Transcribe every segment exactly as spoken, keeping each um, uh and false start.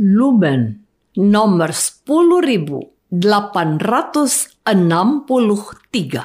Lumen nomor sepuluh ribu delapan ratus enam puluh tiga.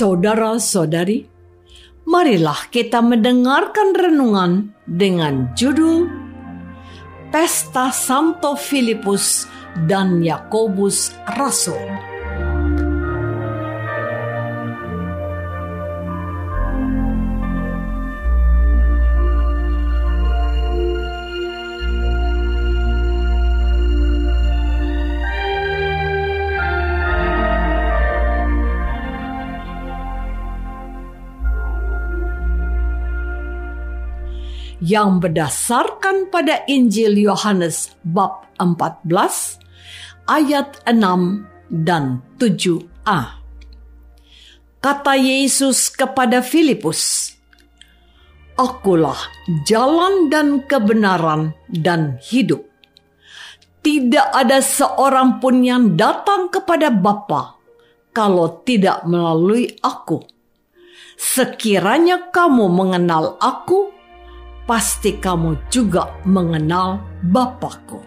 Saudara-saudari, marilah kita mendengarkan renungan dengan judul Pesta Santo Filipus dan Yakobus Rasul. Yang berdasarkan pada Injil Yohanes bab empat belas ayat enam dan tujuh a. Kata Yesus kepada Filipus, "Akulah jalan dan kebenaran dan hidup. Tidak ada seorang pun yang datang kepada Bapa kalau tidak melalui aku. Sekiranya kamu mengenal aku, pasti kamu juga mengenal Bapakku."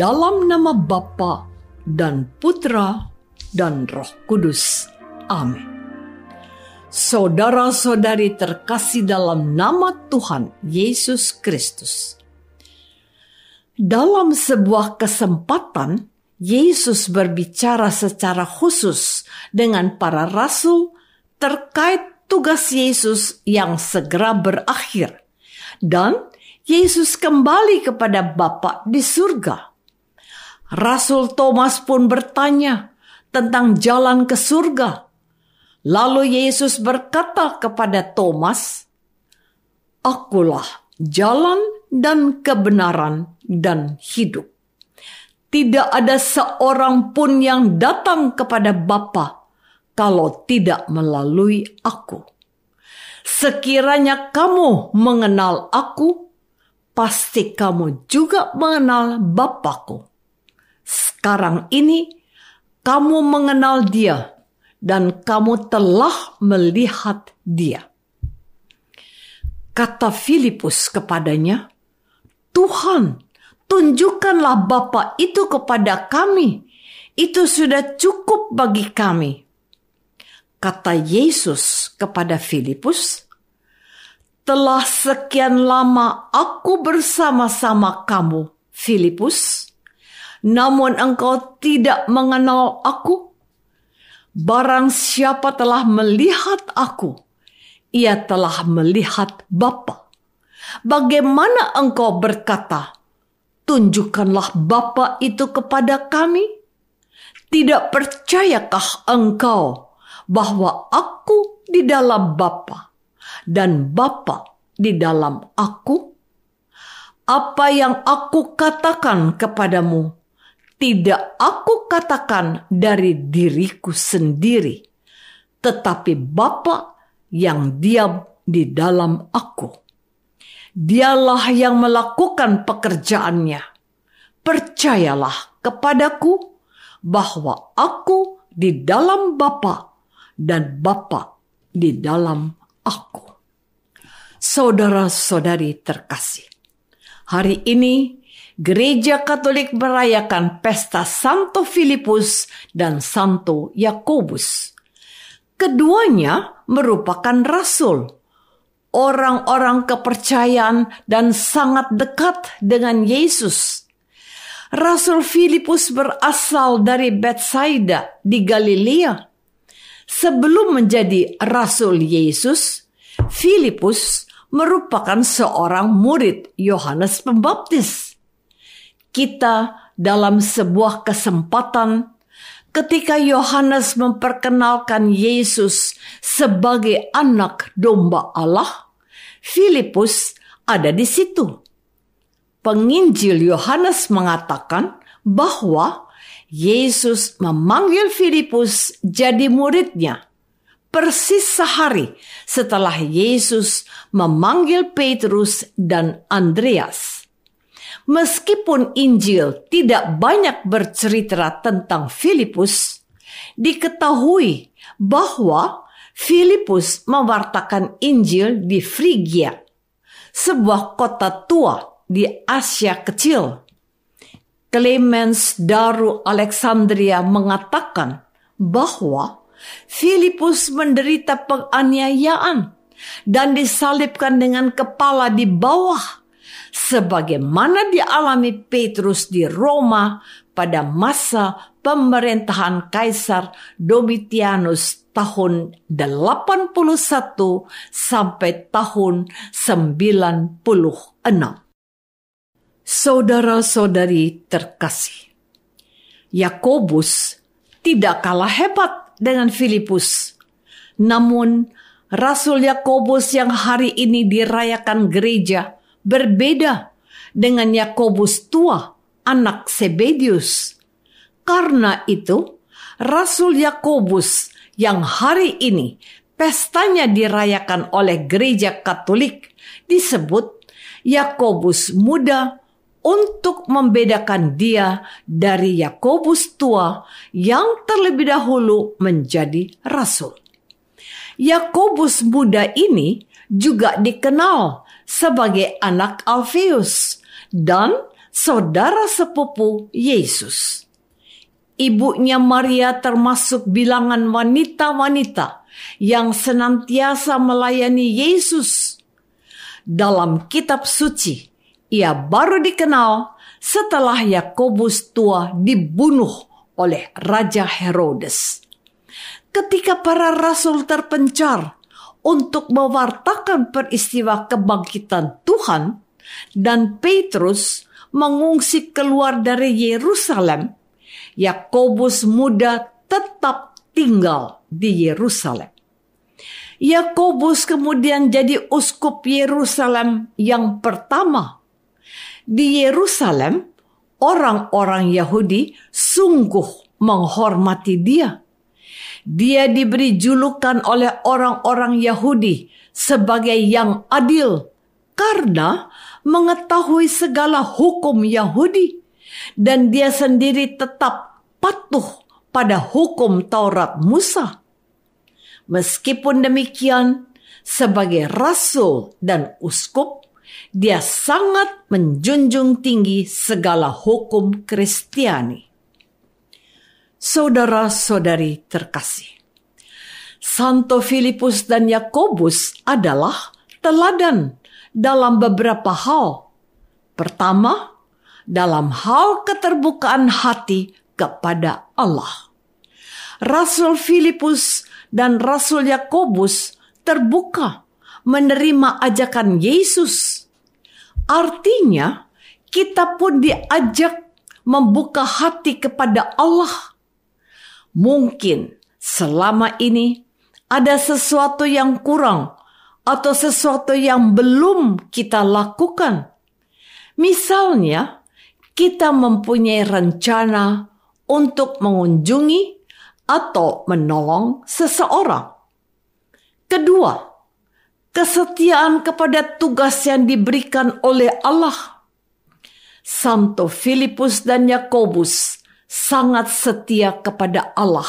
Dalam nama Bapa dan Putra dan Roh Kudus. Amin. Saudara-saudari terkasih dalam nama Tuhan Yesus Kristus. Dalam sebuah kesempatan, Yesus berbicara secara khusus dengan para rasul terkait tugas Yesus yang segera berakhir. Dan Yesus kembali kepada Bapa di surga. Rasul Thomas pun bertanya tentang jalan ke surga. Lalu Yesus berkata kepada Thomas, "Akulah jalan dan kebenaran dan hidup. Tidak ada seorang pun yang datang kepada Bapa kalau tidak melalui aku. Sekiranya kamu mengenal aku, pasti kamu juga mengenal Bapakku. Sekarang ini kamu mengenal Dia, dan kamu telah melihat Dia." Kata Filipus kepadanya, "Tuhan, tunjukkanlah Bapa itu kepada kami. Itu sudah cukup bagi kami." Kata Yesus kepada Filipus, "Telah sekian lama aku bersama-sama kamu, Filipus, namun engkau tidak mengenal aku. Barang siapa telah melihat aku, ia telah melihat Bapa. Bagaimana engkau berkata, tunjukkanlah Bapa itu kepada kami? Tidak percayakah engkau bahwa aku di dalam Bapa dan Bapa di dalam aku? Apa yang aku katakan kepadamu, tidak aku katakan dari diriku sendiri, tetapi Bapa yang diam di dalam aku. Dialah yang melakukan pekerjaannya. Percayalah kepadaku bahwa aku di dalam Bapa dan Bapa di dalam aku. Saudara-saudari terkasih, hari ini Gereja Katolik merayakan pesta Santo Filipus dan Santo Yakobus. Keduanya merupakan rasul, orang-orang kepercayaan dan sangat dekat dengan Yesus. Rasul Filipus berasal dari Bethsaida di Galilea. Sebelum menjadi rasul Yesus, Filipus merupakan seorang murid Yohanes Pembaptis. Kita dalam sebuah kesempatan ketika Yohanes memperkenalkan Yesus sebagai anak domba Allah, Filipus ada di situ. Penginjil Yohanes mengatakan bahwa Yesus memanggil Filipus jadi muridnya, persis sehari setelah Yesus memanggil Petrus dan Andreas. Meskipun Injil tidak banyak bercerita tentang Filipus, diketahui bahwa Filipus mewartakan Injil di Frigia, sebuah kota tua di Asia Kecil. Clemens dari Alexandria mengatakan bahwa Filipus menderita penganiayaan dan disalibkan dengan kepala di bawah, sebagaimana dialami Petrus di Roma pada masa pemerintahan Kaisar Domitianus tahun delapan puluh satu sampai tahun sembilan puluh enam. Saudara-saudari terkasih, Yakobus tidak kalah hebat dengan Filipus. Namun, Rasul Yakobus yang hari ini dirayakan gereja berbeda dengan Yakobus tua, anak Sebedius. Karena itu, Rasul Yakobus yang hari ini pestanya dirayakan oleh Gereja Katolik disebut Yakobus muda untuk membedakan dia dari Yakobus tua yang terlebih dahulu menjadi rasul. Yakobus muda ini juga dikenal sebagai anak Alpheus dan saudara sepupu Yesus. Ibunya Maria termasuk bilangan wanita-wanita yang senantiasa melayani Yesus. Dalam kitab suci, ia baru dikenal setelah Yakobus tua dibunuh oleh Raja Herodes. Ketika para rasul terpencar untuk mewartakan peristiwa kebangkitan Tuhan dan Petrus mengungsi keluar dari Yerusalem, Yakobus muda tetap tinggal di Yerusalem. Yakobus kemudian jadi uskup Yerusalem yang pertama. Di Yerusalem, orang-orang Yahudi sungguh menghormati dia. Dia diberi julukan oleh orang-orang Yahudi sebagai yang adil karena mengetahui segala hukum Yahudi dan dia sendiri tetap patuh pada hukum Taurat Musa. Meskipun demikian, sebagai rasul dan uskup, dia sangat menjunjung tinggi segala hukum Kristiani. Saudara-saudari terkasih, Santo Filipus dan Yakobus adalah teladan dalam beberapa hal. Pertama, dalam hal keterbukaan hati kepada Allah. Rasul Filipus dan Rasul Yakobus terbuka menerima ajakan Yesus. Artinya, kita pun diajak membuka hati kepada Allah. Mungkin selama ini ada sesuatu yang kurang atau sesuatu yang belum kita lakukan. Misalnya, kita mempunyai rencana untuk mengunjungi atau menolong seseorang. Kedua, kesetiaan kepada tugas yang diberikan oleh Allah. Santo Filipus dan Yakobus sangat setia kepada Allah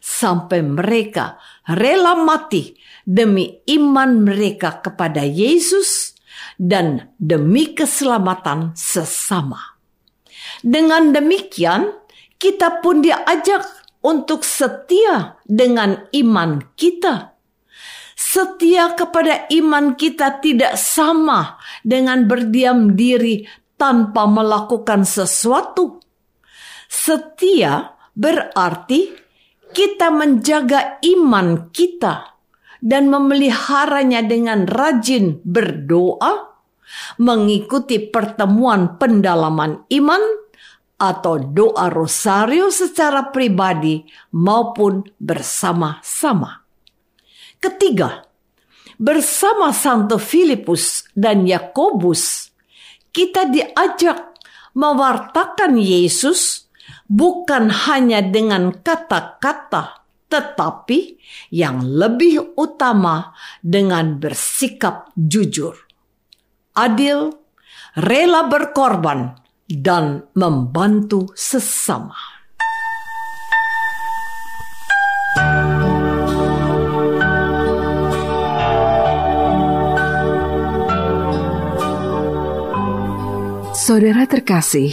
sampai mereka rela mati demi iman mereka kepada Yesus dan demi keselamatan sesama. Dengan demikian, kita pun diajak untuk setia dengan iman kita. Setia kepada iman kita tidak sama dengan berdiam diri tanpa melakukan sesuatu. Setia berarti kita menjaga iman kita dan memeliharanya dengan rajin berdoa, mengikuti pertemuan pendalaman iman atau doa rosario secara pribadi maupun bersama-sama. Ketiga, bersama Santo Filipus dan Yakobus, kita diajak mewartakan Yesus bukan hanya dengan kata-kata, tetapi yang lebih utama dengan bersikap jujur, adil, rela berkorban, dan membantu sesama. Saudara terkasih,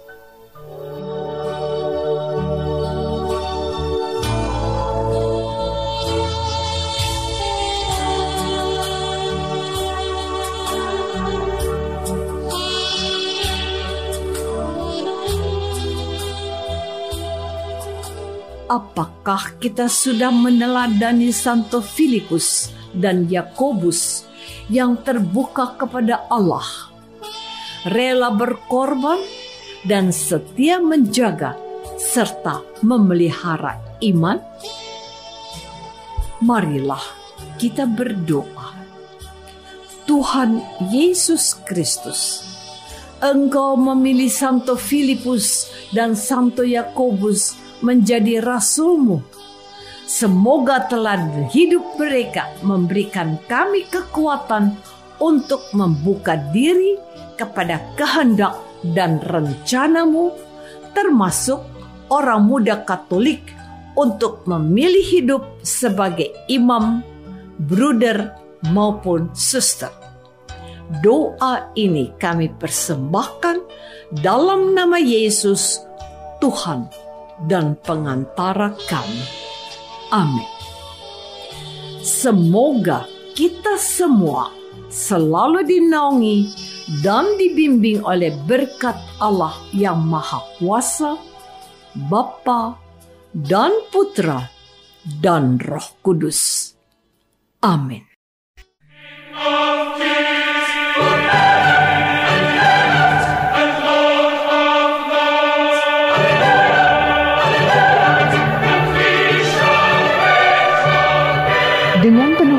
Apakah kita sudah meneladani Santo Filipus dan Yakobus yang terbuka kepada Allah, rela berkorban dan setia menjaga serta memelihara iman? Marilah kita berdoa. Tuhan Yesus Kristus, Engkau memilih Santo Filipus dan Santo Yakobus menjadi rasul-Mu. Semoga teladan hidup mereka memberikan kami kekuatan untuk membuka diri kepada kehendak dan rencana-Mu, termasuk orang muda Katolik, untuk memilih hidup sebagai imam, bruder maupun suster. Doa ini kami persembahkan dalam nama Yesus, Tuhan dan pengantara kami. Amin. Semoga kita semua selalu dinaungi dan dibimbing oleh berkat Allah yang Maha Kuasa, Bapa dan Putra dan Roh Kudus. Amin. Dengan penuh